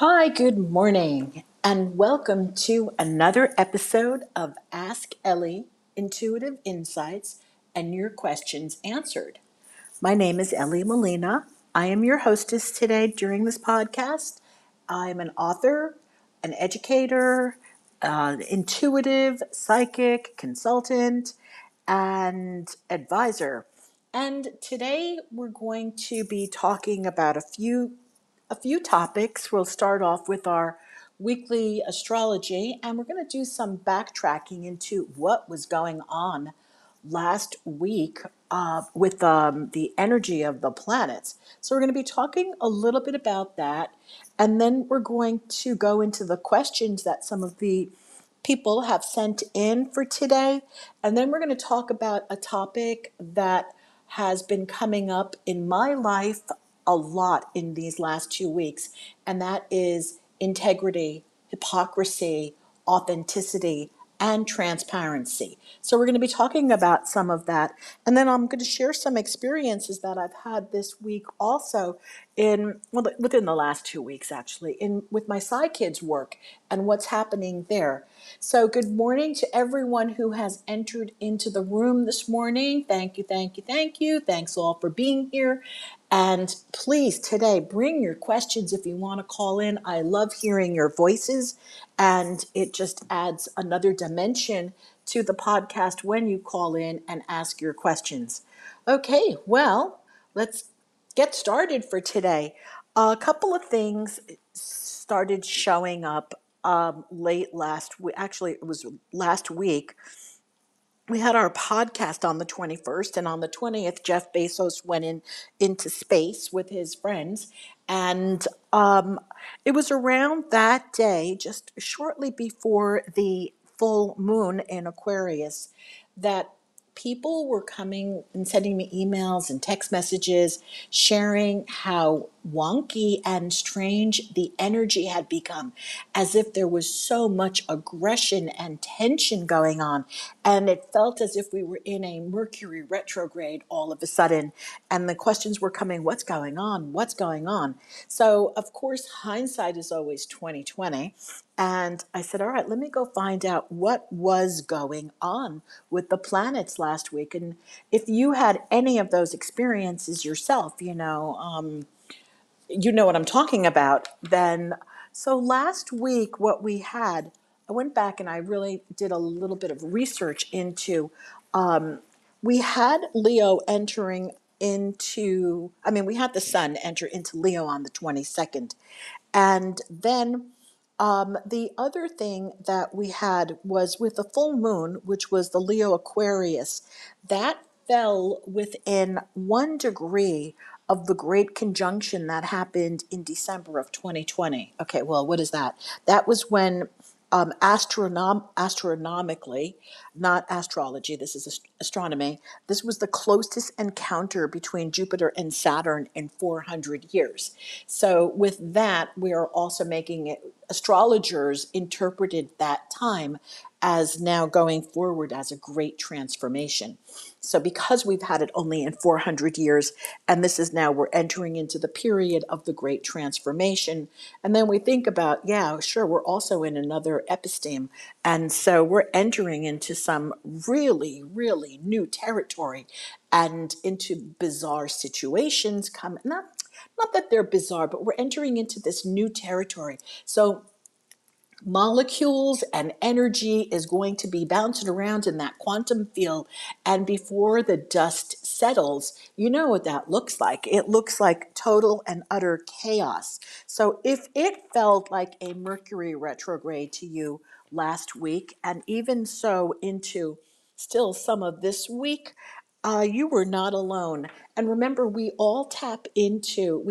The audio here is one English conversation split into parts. Hi, good morning, and welcome to another episode of Ask Ellie, Intuitive Insights and Your Questions Answered. My name is Ellie Molina. I am your hostess today during this podcast. I'm an author, an educator, intuitive, psychic, consultant, and advisor. And today we're going to be talking about a few topics. We'll start off with our weekly astrology, and we're going to do some backtracking into what was going on last week with the energy of the planets. So we're going to be talking a little bit about that, and then we're going to go into the questions that some of the people have sent in for today, and then we're going to talk about a topic that has been coming up in my life a lot in these last 2 weeks, and that is integrity, hypocrisy, authenticity, and transparency. So we're going to be talking about some of that, and then I'm going to share some experiences that I've had this week also within the last 2 weeks, actually, with my PsyKids work and what's happening there. So good morning to everyone who has entered into the room this morning. Thank you, thank you, thank you. Thanks all for being here. And please, today, bring your questions if you want to call in. I love hearing your voices, and it just adds another dimension to the podcast when you call in and ask your questions. Okay, well, let's get started for today. A couple of things started showing up late last week. Actually, it was last week. We had our podcast on the 21st, and on the 20th, Jeff Bezos went into space with his friends, and it was around that day, just shortly before the full moon in Aquarius, that people were coming and sending me emails and text messages sharing how wonky and strange the energy had become, as if there was so much aggression and tension going on. And it felt as if we were in a Mercury retrograde all of a sudden. And the questions were coming, what's going on? What's going on? So, of course, hindsight is always 20/20. And I said, all right, let me go find out what was going on with the planets last week. And if you had any of those experiences yourself, you know what I'm talking about then. So last week, what we had, I went back and I really did a little bit of research into, we had Leo entering into, I mean, we had the sun enter into Leo on the 22nd. And then the other thing that we had was with the full moon, which was the Leo Aquarius, that fell within 1 degree of the great conjunction that happened in December of 2020. Okay, well, what is that? That was when astronomically, not astrology, this is astronomy, this was the closest encounter between Jupiter and Saturn in 400 years. So with that, we are also making it, astrologers interpreted that time as now going forward as a great transformation. So because we've had it only in 400 years, and this is now we're entering into the period of the great transformation. And then we think about, yeah, sure, we're also in another episteme. And so we're entering into some really, really new territory and into bizarre situations come, not that they're bizarre, but we're entering into this new territory. So molecules and energy is going to be bouncing around in that quantum field, and before the dust settles, you know what that looks like. It looks like total and utter chaos. So if it felt like a Mercury retrograde to you last week, and even so into still some of this week, you were not alone. And remember, we all tap into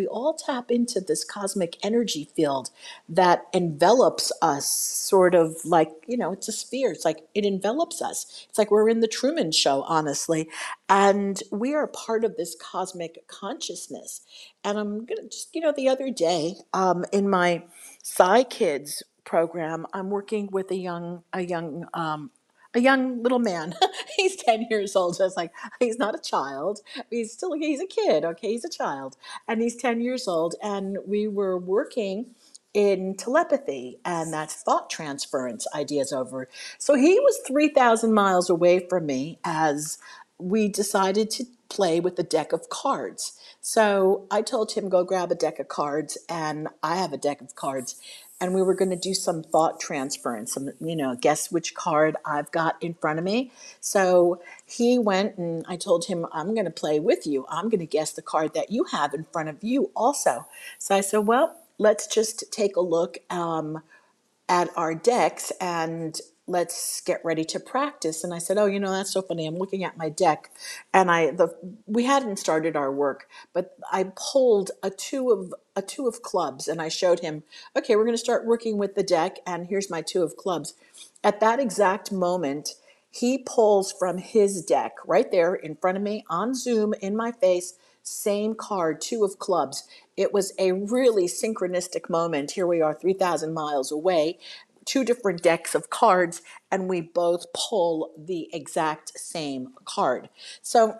this cosmic energy field that envelops us, sort of like, it's a sphere. It's like it envelops us. It's like we're in the Truman Show, honestly. And we are part of this cosmic consciousness. And I'm going to just, the other day in my PsyKids program, I'm working with a young little man. He's 10 years old. So it's like, he's not a child. He's a kid. Okay. He's a child. And he's 10 years old. And we were working in telepathy, and that's thought transference, ideas over. So he was 3,000 miles away from me as we decided to play with a deck of cards. So I told him, go grab a deck of cards, and I have a deck of cards, and we were going to do some thought transference, some, you know, guess which card I've got in front of me. So he went, and I told him, I'm going to play with you. I'm going to guess the card that you have in front of you also. So I said, well, let's just take a look at our decks and let's get ready to practice. And I said, oh, you know, that's so funny. I'm looking at my deck, and we hadn't started our work, but I pulled a two of clubs, and I showed him, okay, we're going to start working with the deck, and here's my two of clubs. At that exact moment, he pulls from his deck right there in front of me on Zoom in my face, same card, two of clubs. It was a really synchronistic moment. Here we are 3,000 miles away, two different decks of cards, and we both pull the exact same card. So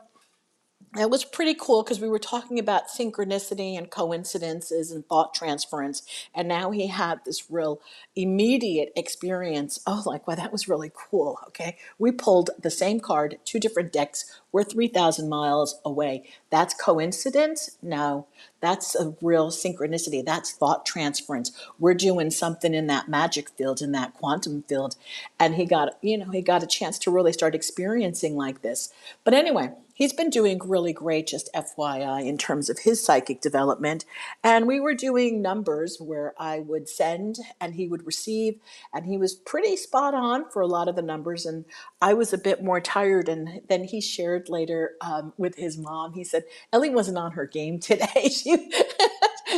it was pretty cool because we were talking about synchronicity and coincidences and thought transference, and now he had this real immediate experience. Oh, like, wow, that was really cool, okay? We pulled the same card, two different decks. We're 3,000 miles away. That's coincidence? No, that's a real synchronicity. That's thought transference. We're doing something in that magic field, in that quantum field, and he got, you know, he got a chance to really start experiencing like this. But anyway, he's been doing really great, just FYI, in terms of his psychic development. And we were doing numbers where I would send and he would receive, and he was pretty spot on for a lot of the numbers. And I was a bit more tired. And then he shared later with his mom, he said, Ellie wasn't on her game today.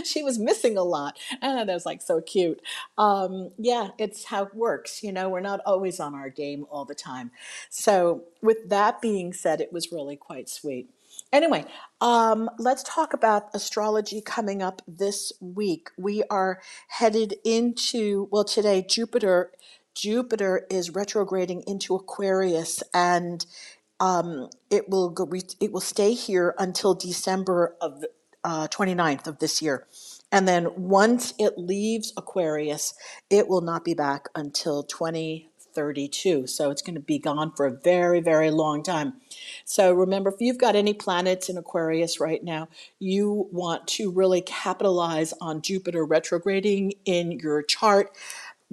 She was missing a lot. And that was like so cute. Yeah, it's how it works. You know, we're not always on our game all the time. So with that being said, it was really quite sweet. Anyway, let's talk about astrology coming up this week. We are headed into, well, today Jupiter is retrograding into Aquarius, and it will stay here until December of 29th of this year. And then once it leaves Aquarius, it will not be back until 2032. So it's going to be gone for a very, very long time. So remember, if you've got any planets in Aquarius right now, you want to really capitalize on Jupiter retrograding in your chart.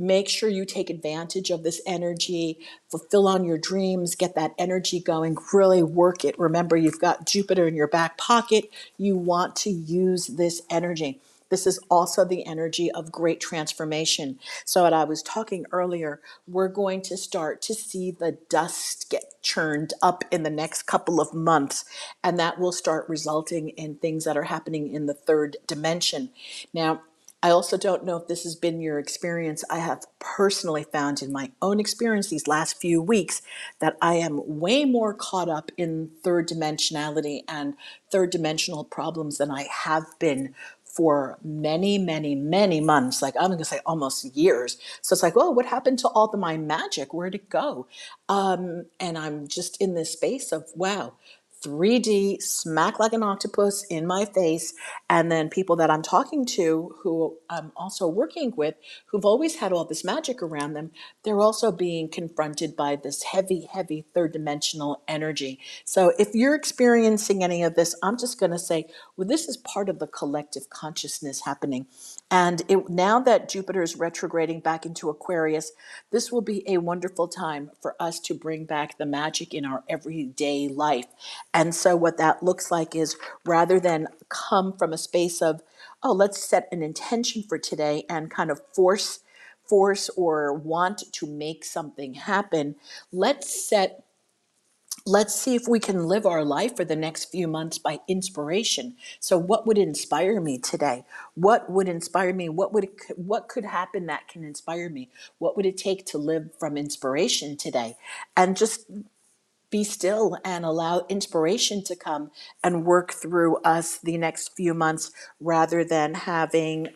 Make sure you take advantage of this energy, fulfill on your dreams, get that energy going, really work it. Remember, you've got Jupiter in your back pocket. You want to use this energy. This is also the energy of great transformation. So as I was talking earlier, we're going to start to see the dust get churned up in the next couple of months, and that will start resulting in things that are happening in the third dimension. Now, I also don't know if this has been your experience. I have personally found in my own experience these last few weeks that I am way more caught up in third dimensionality and third dimensional problems than I have been for many, many, many months, like I'm going to say almost years. So it's like, oh, what happened to all the my magic? Where'd it go? And I'm just in this space of, wow, 3D, smack like an octopus in my face. And then people that I'm talking to who I'm also working with, who've always had all this magic around them, they're also being confronted by this heavy, heavy third dimensional energy. So if you're experiencing any of this, I'm just going to say, well, this is part of the collective consciousness happening. And now that Jupiter is retrograding back into Aquarius, this will be a wonderful time for us to bring back the magic in our everyday life. And so what that looks like is, rather than come from a space of, oh, let's set an intention for today and kind of force or want to make something happen, let's see if we can live our life for the next few months by inspiration. So what would inspire me today? What would inspire me? What could happen that can inspire me? What would it take to live from inspiration today? And just be still and allow inspiration to come and work through us the next few months, rather than having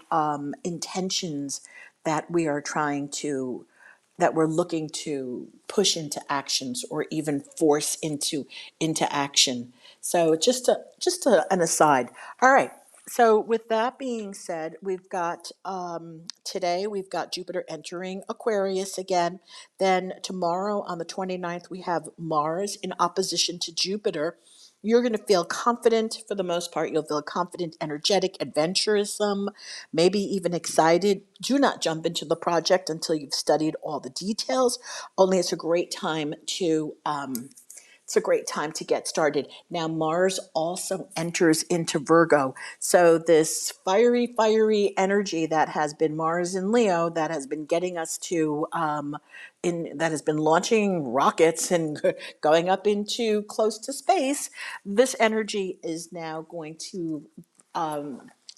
intentions that we are trying to, that we're looking to push into actions or even force into action. So just an aside. All right. So with that being said, we've got today, we've got Jupiter entering Aquarius again. Then tomorrow on the 29th, we have Mars in opposition to Jupiter. You're going to feel confident for the most part. You'll feel confident, energetic, adventuresome, maybe even excited. Do not jump into the project until you've studied all the details. Only it's a great time to... It's a great time to get started. Now, Mars also enters into Virgo. So this fiery energy that has been Mars in Leo, that has been getting us to, that has been launching rockets and going up into close to space, this energy is now going to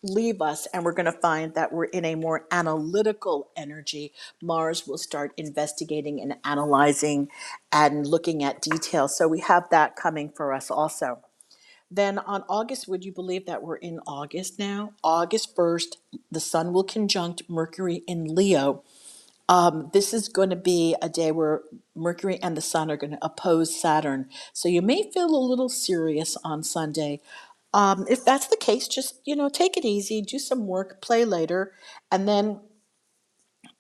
leave us, and we're going to find that we're in a more analytical energy. Mars will start investigating and analyzing and looking at details. So we have that coming for us also. Then on August, would you believe that we're in August now? August 1st, the sun will conjunct Mercury in Leo. This is going to be a day where Mercury and the sun are going to oppose Saturn. So you may feel a little serious on Sunday. If that's the case, just, you know, take it easy, do some work, play later. And then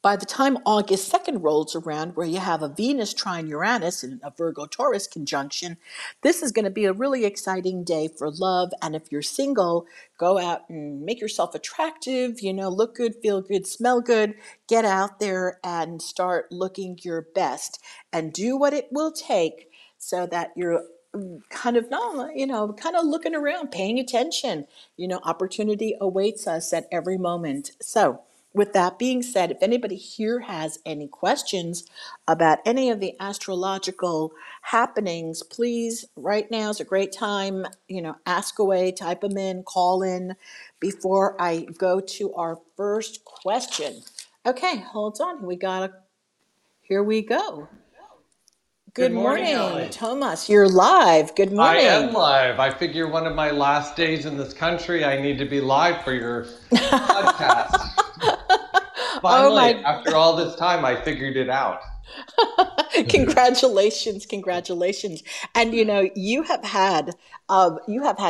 by the time August 2nd rolls around, where you have a Venus trine Uranus and a Virgo-Taurus conjunction, this is going to be a really exciting day for love. And if you're single, go out and make yourself attractive, you know, look good, feel good, smell good, get out there and start looking your best and do what it will take so that you're kind of looking around, paying attention. You know, opportunity awaits us at every moment. So with that being said, if anybody here has any questions about any of the astrological happenings, please, right now is a great time, you know, ask away, type them in, call in before I go to our first question. Okay, hold on. Here we go. Good morning, Thomas. You're live. Good morning. I am live. I figure one of my last days in this country, I need to be live for your podcast. Finally, after all this time, I figured it out. Congratulations. And you know, you have had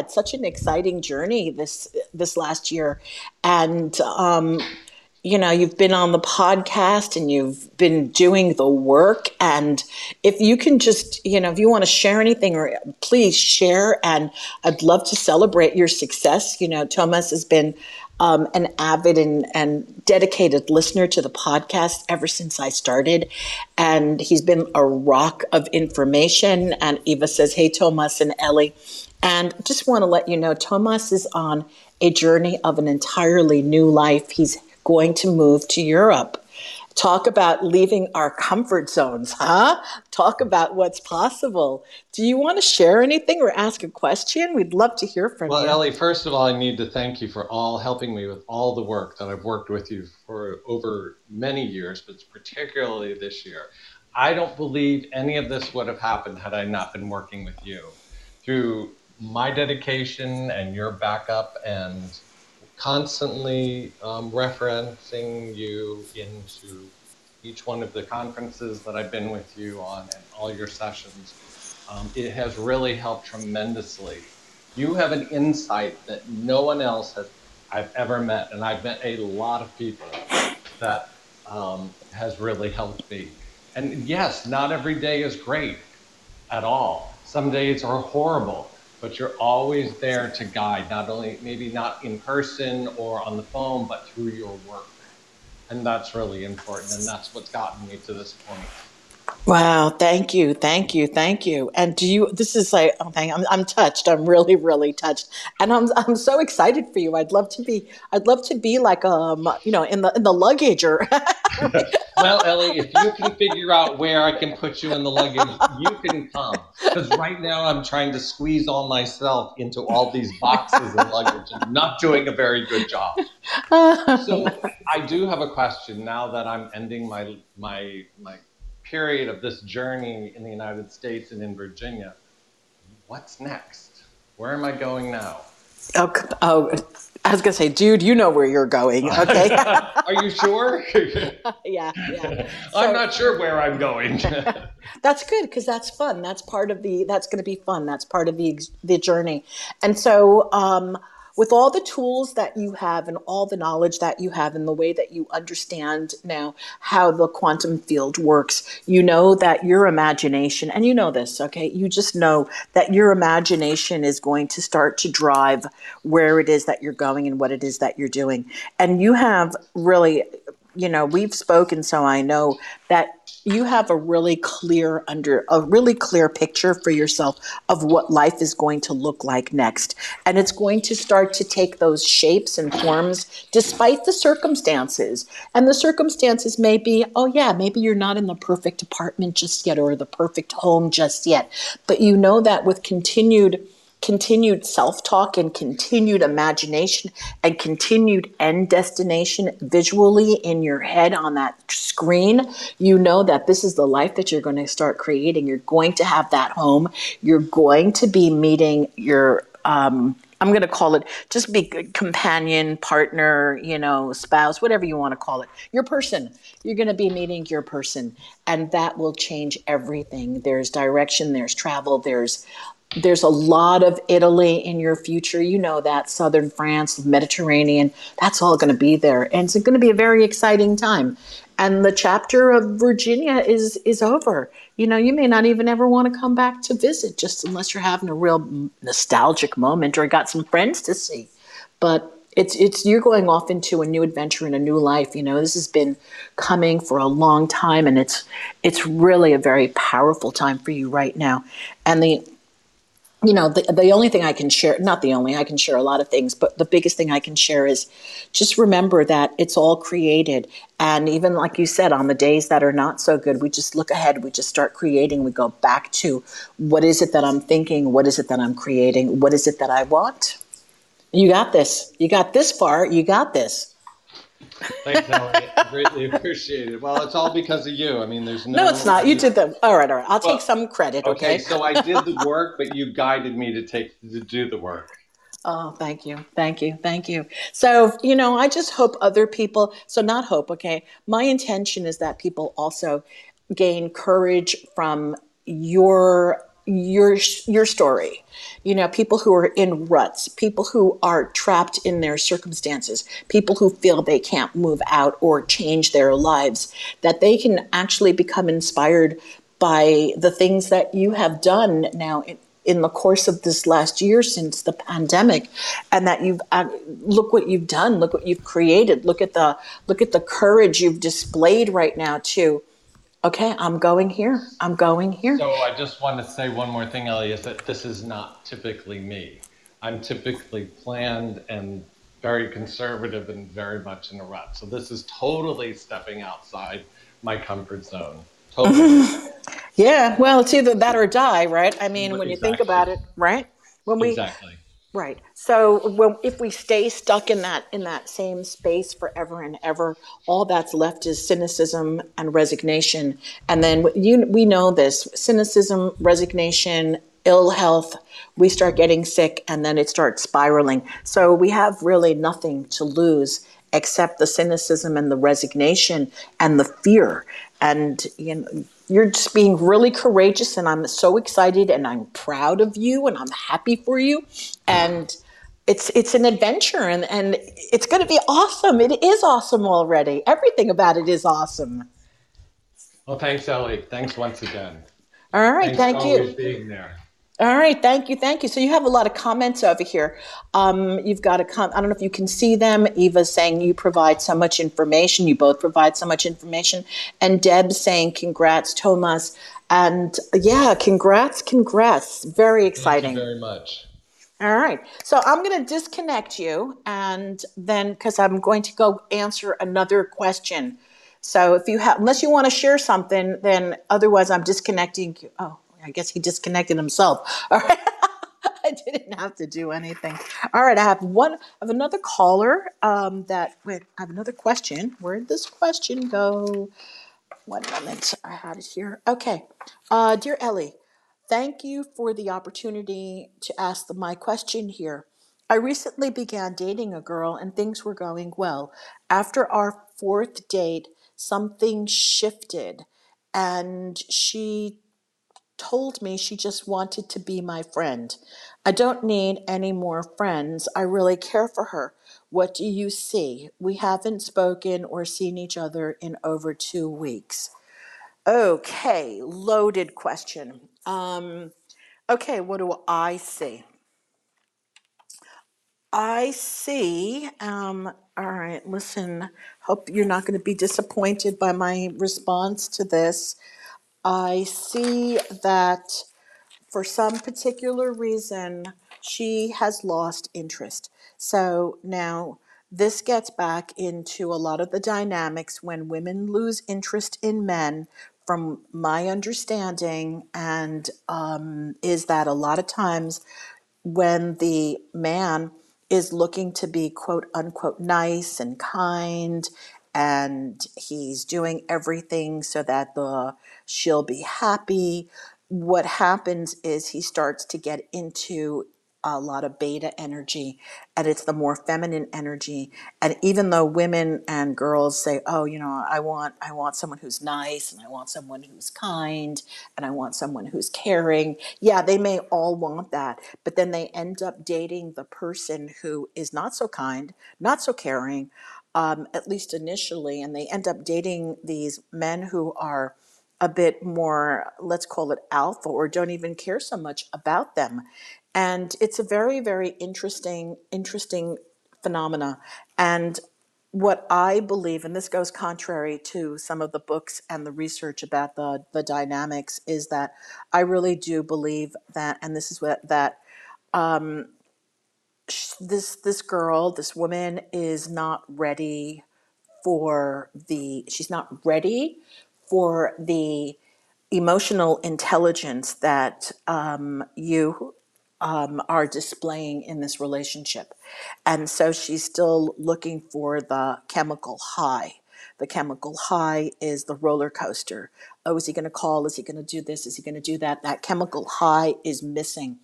such an exciting journey this last year, and you know, you've been on the podcast and you've been doing the work. And if you can just, you know, if you want to share anything, or please share. And I'd love to celebrate your success. You know, Thomas has been an avid and dedicated listener to the podcast ever since I started. And he's been a rock of information. And Eva says, hey, Thomas and Ellie. And just want to let you know, Thomas is on a journey of an entirely new life. He's going to move to Europe. Talk about leaving our comfort zones, huh? Talk about what's possible. Do you want to share anything or ask a question? We'd love to hear from you. Well, Ellie, first of all, I need to thank you for all helping me with all the work that I've worked with you for over many years, but particularly this year. I don't believe any of this would have happened had I not been working with you. Through my dedication and your backup and constantly referencing you into each one of the conferences that I've been with you on and all your sessions. It has really helped tremendously. You have an insight that no one else I've ever met, and I've met a lot of people that has really helped me. And yes, not every day is great at all. Some days are horrible. But you're always there to guide, not only, maybe not in person or on the phone, but through your work. And that's really important. And that's what's gotten me to this point. Wow. Thank you. And I'm touched. I'm really touched. And I'm so excited for you. I'd love to be like, you know, in the luggage or. Well, Ellie, if you can figure out where I can put you in the luggage, you can come. Because right now I'm trying to squeeze all myself into all these boxes and luggage and not doing a very good job. So I do have a question now that I'm ending my period of this journey in the United States and in Virginia. What's next? Where am I going now? Oh, I was going to say, dude, you know where you're going, okay? Are you sure? Yeah. So, I'm not sure where I'm going. That's good, because that's fun. That's going to be fun. That's part of the journey. And so with all the tools that you have and all the knowledge that you have and the way that you understand now how the quantum field works, you know that your imagination, and you know this, okay, you just know that your imagination is going to start to drive where it is that you're going and what it is that you're doing. And you have really, you know, we've spoken, so I know that you have a really clear picture for yourself of what life is going to look like next. And it's going to start to take those shapes and forms despite the circumstances. And the circumstances may be, oh yeah, maybe you're not in the perfect apartment just yet or the perfect home just yet. But you know that with continued self-talk and continued imagination and continued end destination visually in your head on that screen, you know that this is the life that you're going to start creating. You're going to have that home. You're going to be meeting your, I'm going to call it just be good companion, partner, you know, spouse, whatever you want to call it, your person. You're going to be meeting your person, and that will change everything. There's direction, there's travel, there's a lot of Italy in your future. You know that southern France, Mediterranean, that's all going to be there. And it's going to be a very exciting time. And the chapter of Virginia is over. You know, you may not even ever want to come back to visit, just unless you're having a real nostalgic moment or got some friends to see. But it's you're going off into a new adventure and a new life. You know, this has been coming for a long time, and it's really a very powerful time for you right now. And you know, the only thing I can share, I can share a lot of things, but the biggest thing I can share is just remember that it's all created. And even like you said, on the days that are not so good, we just look ahead, we just start creating, we go back to what is it that I'm thinking, what is it that I'm creating, what is it that I want? You got this. You got this far, you got this. Thanks, Ellie. Greatly appreciated. Well, it's all because of you. I mean, there's no. No, it's not. You did them. All right. I'll take some credit. Okay. So I did the work, but you guided me to do the work. Oh, thank you. So, you know, I just hope other people. So, not hope. Okay. My intention is that people also gain courage from your story. You know, people who are in ruts, people who are trapped in their circumstances, people who feel they can't move out or change their lives, that they can actually become inspired by the things that you have done now in the course of this last year since the pandemic, and that you've look what you've done, look what you've created, look at the courage you've displayed right now too. Okay, I'm going here. So I just want to say one more thing, Ellie, is that this is not typically me. I'm typically planned and very conservative and very much in a rut. So this is totally stepping outside my comfort zone. Totally. Yeah, well, it's either that or die, right? I mean, when you think about it, right? Exactly. Right. So if we stay stuck in that same space forever and ever, all that's left is cynicism and resignation. And then we know this, cynicism, resignation, ill health, we start getting sick, and then it starts spiraling. So we have really nothing to lose except the cynicism and the resignation and the fear. And you know, you're just being really courageous, and I'm so excited, and I'm proud of you, and I'm happy for you. And it's an adventure, and it's going to be awesome. It is awesome already. Everything about it is awesome. Well, thanks, Ellie. Thanks once again. All right, thank you. Always being there. All right, thank you. So you have a lot of comments over here. You've got I don't know if you can see them. Eva's saying you provide so much information. You both provide so much information. And Deb's saying congrats, Thomas. And yeah, congrats. Very exciting. Thank you very much. All right. So I'm going to disconnect you, and then because I'm going to go answer another question. So if you have, unless you want to share something, then otherwise I'm disconnecting you. Oh. I guess he disconnected himself. All right. I didn't have to do anything. All right. I have another caller I have another question. Where'd this question go? One moment. I had it here. Okay. Dear Ellie, thank you for the opportunity to ask my question here. I recently began dating a girl and things were going well. After our 4th date, something shifted and she told me she just wanted to be my friend. I don't need any more friends. I really care for her. What do you see? We haven't spoken or seen each other in over 2 weeks. Okay, loaded question. Okay, what do I see? I see, all right, listen, hope you're not going to be disappointed by my response to this. I see that for some particular reason, she has lost interest. So now this gets back into a lot of the dynamics when women lose interest in men, from my understanding, and is that a lot of times when the man is looking to be quote unquote nice and kind, and he's doing everything so that she'll be happy, what happens is he starts to get into a lot of beta energy, and it's the more feminine energy. And even though women and girls say, oh, you know, I want someone who's nice, and I want someone who's kind, and I want someone who's caring. Yeah, they may all want that, but then they end up dating the person who is not so kind, not so caring, at least initially, and they end up dating these men who are a bit more, let's call it alpha, or don't even care so much about them. And it's a very, very interesting phenomena. And what I believe, and this goes contrary to some of the books and the research about the dynamics, is that I really do believe that, and this is what, that this woman is not ready for the emotional intelligence that you are displaying in this relationship. And so she's still looking for the chemical high. The chemical high is the roller coaster. Oh, is he going to call? Is he going to do this? Is he going to do that? That chemical high is missing.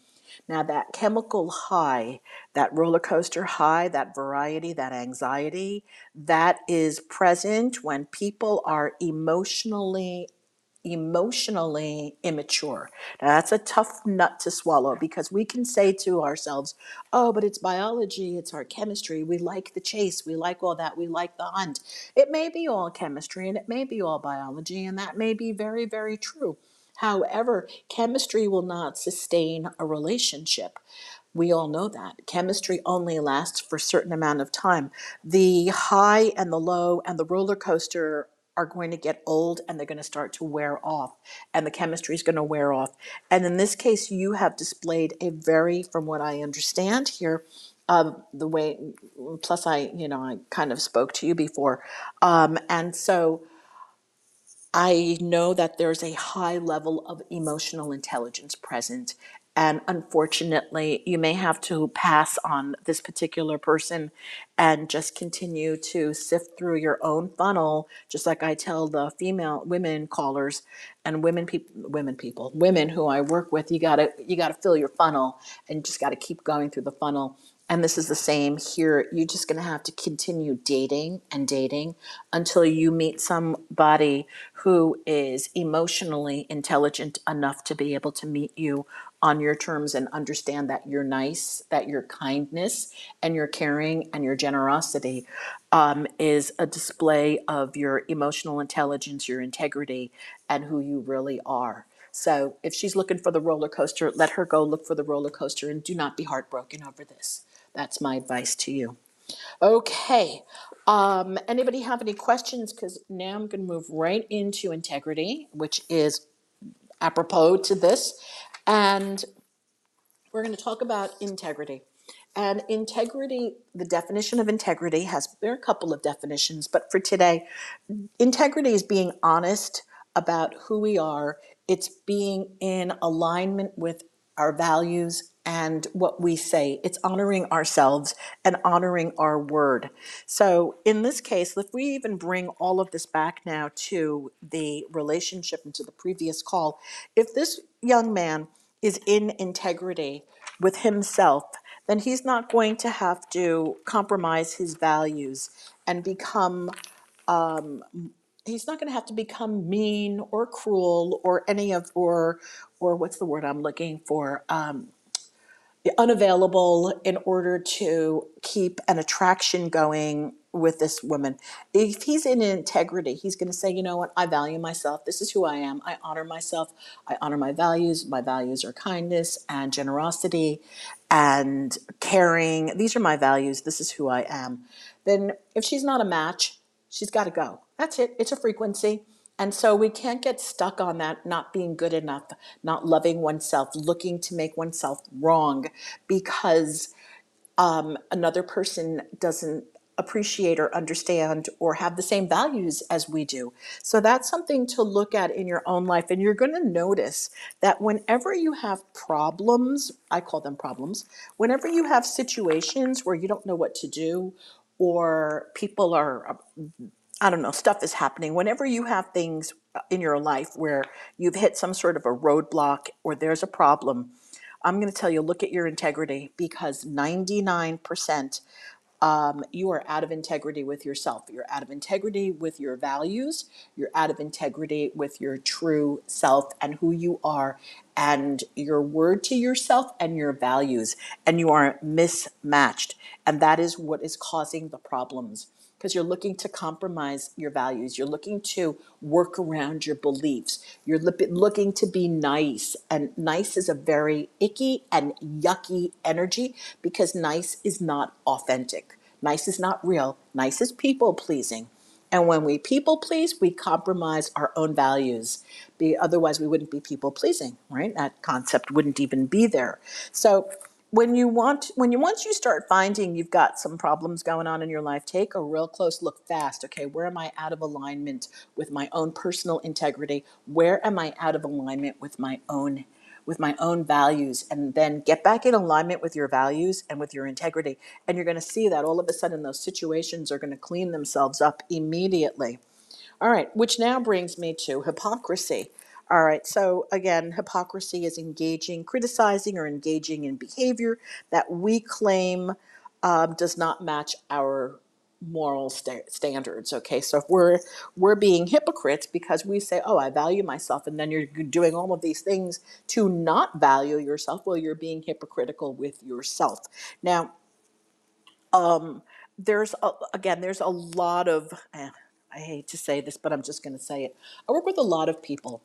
Now that chemical high, that roller coaster high, that variety, that anxiety, that is present when people are emotionally immature. Now that's a tough nut to swallow, because we can say to ourselves, oh, but it's biology, it's our chemistry, we like the chase, we like all that, we like the hunt. It may be all chemistry and it may be all biology, and that may be very, very true. However, chemistry will not sustain a relationship. We all know that. Chemistry only lasts for a certain amount of time. The high and the low and the roller coaster are going to get old, and they're going to start to wear off, and the chemistry is going to wear off. And in this case, you have displayed a very, from what I understand here, the way, plus I kind of spoke to you before. And so I know that there's a high level of emotional intelligence present. And unfortunately, you may have to pass on this particular person and just continue to sift through your own funnel, just like I tell the female women callers and women who I work with. You gotta fill your funnel, and you just gotta keep going through the funnel. And this is the same here. You're just going to have to continue dating and dating until you meet somebody who is emotionally intelligent enough to be able to meet you on your terms and understand that you're nice, that your kindness and your caring and your generosity is a display of your emotional intelligence, your integrity, and who you really are. So if she's looking for the roller coaster, let her go look for the roller coaster, and do not be heartbroken over this. That's my advice to you. Okay. Anybody have any questions? Because now I'm going to move right into integrity, which is apropos to this. And we're going to talk about integrity. And integrity, the definition of integrity there are a couple of definitions, but for today, integrity is being honest about who we are. It's being in alignment with our values and what we say. It's honoring ourselves and honoring our word. So in this case, if we even bring all of this back now to the relationship and to the previous call, if this young man is in integrity with himself, then he's not going to have to compromise his values and become he's not going to have to become mean or cruel or any of, or what's the word I'm looking for? Unavailable in order to keep an attraction going with this woman. If he's in integrity, he's going to say, you know what, I value myself. This is who I am. I honor myself. I honor my values. My values are kindness and generosity and caring. These are my values. This is who I am. Then if she's not a match, she's got to go. That's it. It's a frequency. And so we can't get stuck on that, not being good enough, not loving oneself, looking to make oneself wrong because another person doesn't appreciate or understand or have the same values as we do. So that's something to look at in your own life. And you're going to notice that whenever you have problems, I call them problems, whenever you have situations where you don't know what to do or people are... I don't know, stuff is happening. Whenever you have things in your life where you've hit some sort of a roadblock or there's a problem, I'm going to tell you, look at your integrity, because 99% you are out of integrity with yourself. You're out of integrity with your values. You're out of integrity with your true self and who you are and your word to yourself and your values. And you are mismatched. And that is what is causing the problems, because you're looking to compromise your values. You're looking to work around your beliefs. You're looking to be nice. And nice is a very icky and yucky energy, because nice is not authentic. Nice is not real. Nice is people pleasing. And when we people please, we compromise our own values. Otherwise, we wouldn't be people pleasing, right? That concept wouldn't even be there. So once you start finding you've got some problems going on in your life, take a real close look fast. Okay, where am I out of alignment with my own personal integrity? Where am I out of alignment with my own values? And then get back in alignment with your values and with your integrity. And you're going to see that all of a sudden those situations are going to clean themselves up immediately. All right, which now brings me to hypocrisy. All right, so again, hypocrisy is engaging, criticizing, or engaging in behavior that we claim does not match our moral standards, okay? So if we're being hypocrites because we say, oh, I value myself, and then you're doing all of these things to not value yourself, well, you're being hypocritical with yourself. Now, there's a lot of, I hate to say this, but I'm just going to say it. I work with a lot of people.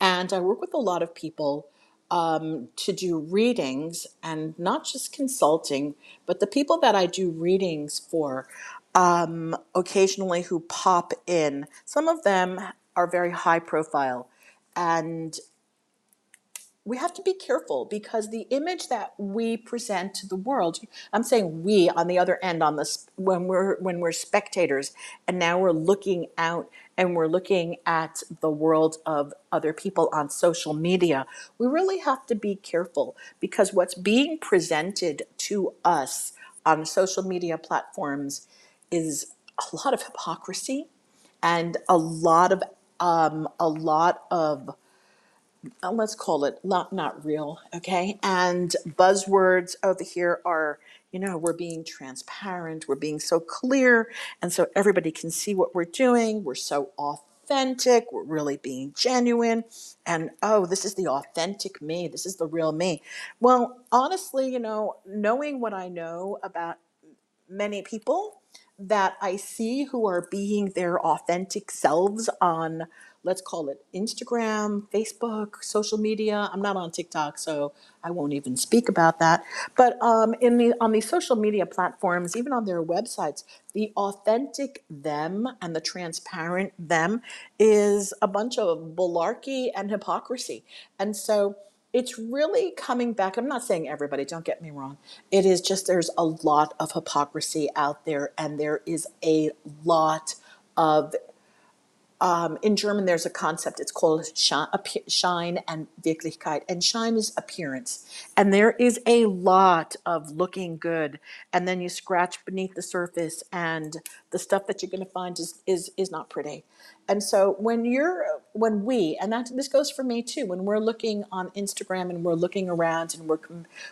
And I work with a lot of people to do readings, and not just consulting, but the people that I do readings for occasionally who pop in, some of them are very high profile. And we have to be careful, because the image that we present to the world, I'm saying we on the other end on this, when we're spectators, and now we're looking out and we're looking at the world of other people on social media, we really have to be careful, because what's being presented to us on social media platforms is a lot of hypocrisy and a lot of let's call it not real, okay? And buzzwords over here are, you know, we're being transparent, we're being so clear, and so everybody can see what we're doing, we're so authentic, we're really being genuine, and oh, this is the authentic me, this is the real me. Well, honestly, you know, knowing what I know about many people that I see who are being their authentic selves on, let's call it Instagram, Facebook, social media. I'm not on TikTok, so I won't even speak about that. But on these social media platforms, even on their websites, the authentic them and the transparent them is a bunch of malarkey and hypocrisy. And so it's really coming back. I'm not saying everybody, don't get me wrong. It is just there's a lot of hypocrisy out there, and there is a lot of, in German there's a concept, it's called Schein and Wirklichkeit, and Schein is appearance. And there is a lot of looking good, and then you scratch beneath the surface, and the stuff that you're going to find is not pretty. And so this goes for me too, when we're looking on Instagram and we're looking around, and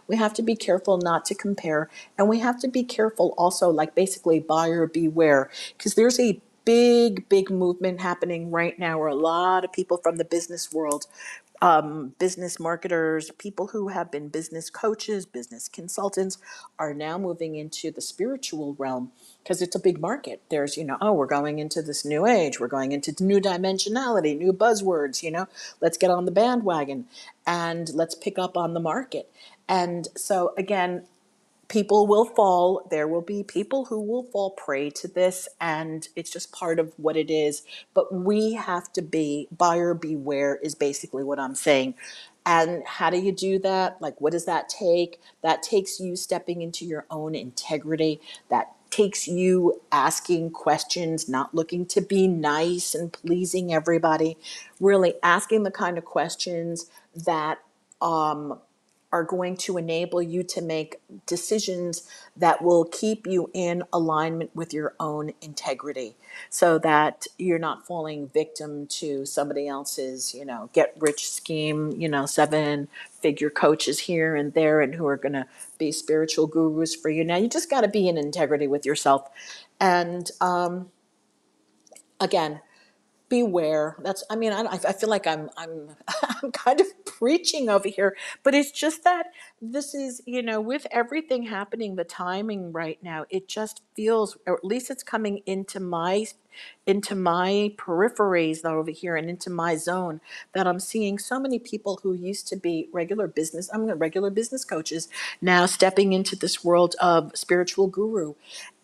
we have to be careful not to compare. And we have to be careful also, like basically buyer beware, because there's a big movement happening right now where a lot of people from the business world, business marketers, people who have been business coaches, business consultants, are now moving into the spiritual realm because it's a big market. There's, you know, oh, we're going into this new age. We're going into new dimensionality, new buzzwords, you know, let's get on the bandwagon and let's pick up on the market. And so again, people will fall. There will be people who will fall prey to this, and it's just part of what it is. But we have to be buyer beware is basically what I'm saying. And how do you do that? Like, what does that take? That takes you stepping into your own integrity. That takes you asking questions, not looking to be nice and pleasing everybody, really asking the kind of questions that are going to enable you to make decisions that will keep you in alignment with your own integrity so that you're not falling victim to somebody else's, you know, get rich scheme, you know, 7-figure coaches here and there and who are going to be spiritual gurus for you. Now, you just got to be in integrity with yourself. And again, beware. That's, I mean, I feel like I'm kind of preaching over here, but it's just that this is, you know, with everything happening, the timing right now, it just feels, or at least it's coming into my peripheries over here and into my zone, that I'm seeing so many people who used to be regular business coaches now stepping into this world of spiritual guru.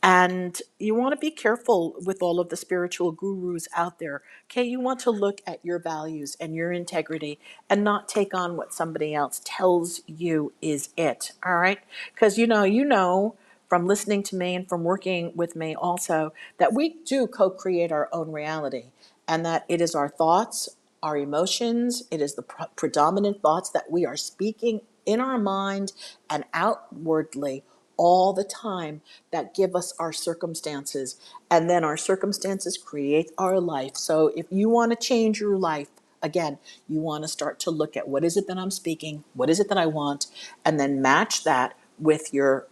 And you want to be careful with all of the spiritual gurus out there. Okay, you want to look at your values and your integrity and not take on what somebody else tells you is it. All right? Because you know from listening to me and from working with me also, that we do co-create our own reality, and that it is our thoughts, our emotions, it is the predominant thoughts that we are speaking in our mind and outwardly all the time that give us our circumstances, and then our circumstances create our life. So if you want to change your life, again, you want to start to look at what is it that I'm speaking, what is it that I want, and then match that with your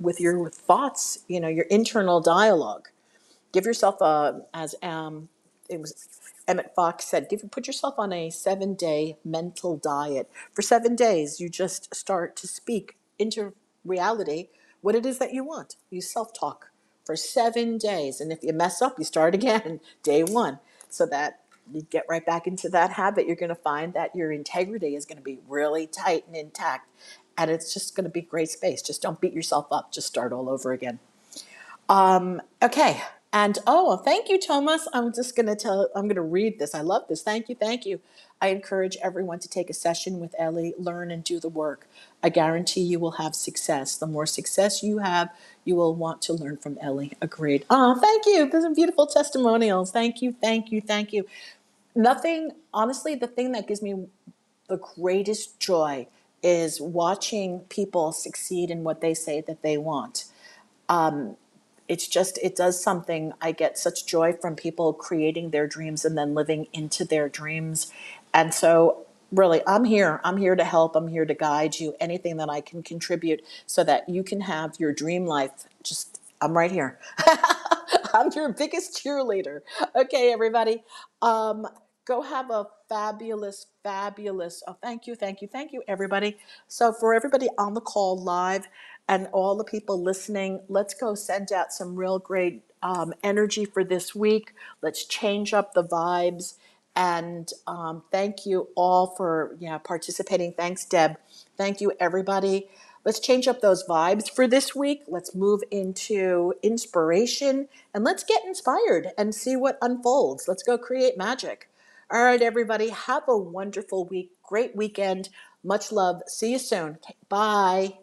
thoughts, you know, your internal dialogue. Give yourself a, as it was Emmett Fox said, put yourself on a 7-day mental diet. For 7 days, you just start to speak into reality what it is that you want. You self-talk for 7 days. And if you mess up, you start again, day one, so that you get right back into that habit. You're going to find that your integrity is going to be really tight and intact. And it's just going to be great space. Just don't beat yourself up. Just start all over again. Okay. And oh, thank you, Thomas. I'm going to read this. I love this. Thank you. Thank you. I encourage everyone to take a session with Ellie, learn and do the work. I guarantee you will have success. The more success you have, you will want to learn from Ellie. Agreed. Oh, thank you. Those are beautiful testimonials. Thank you. Thank you. Thank you. Nothing, honestly, the thing that gives me the greatest joy is watching people succeed in what they say that they want. It's just, it does something. I get such joy from people creating their dreams and then living into their dreams. And so really, I'm here to help. I'm here to guide you. Anything that I can contribute so that you can have your dream life. Just, I'm right here. I'm your biggest cheerleader. Okay, everybody. Go have a fabulous, oh, thank you, everybody. So for everybody on the call live and all the people listening, let's go send out some real great energy for this week. Let's change up the vibes. And thank you all for participating. Thanks, Deb. Thank you, everybody. Let's change up those vibes for this week. Let's move into inspiration, and let's get inspired and see what unfolds. Let's go create magic. All right, everybody, have a wonderful week, great weekend, much love. See you soon. Bye.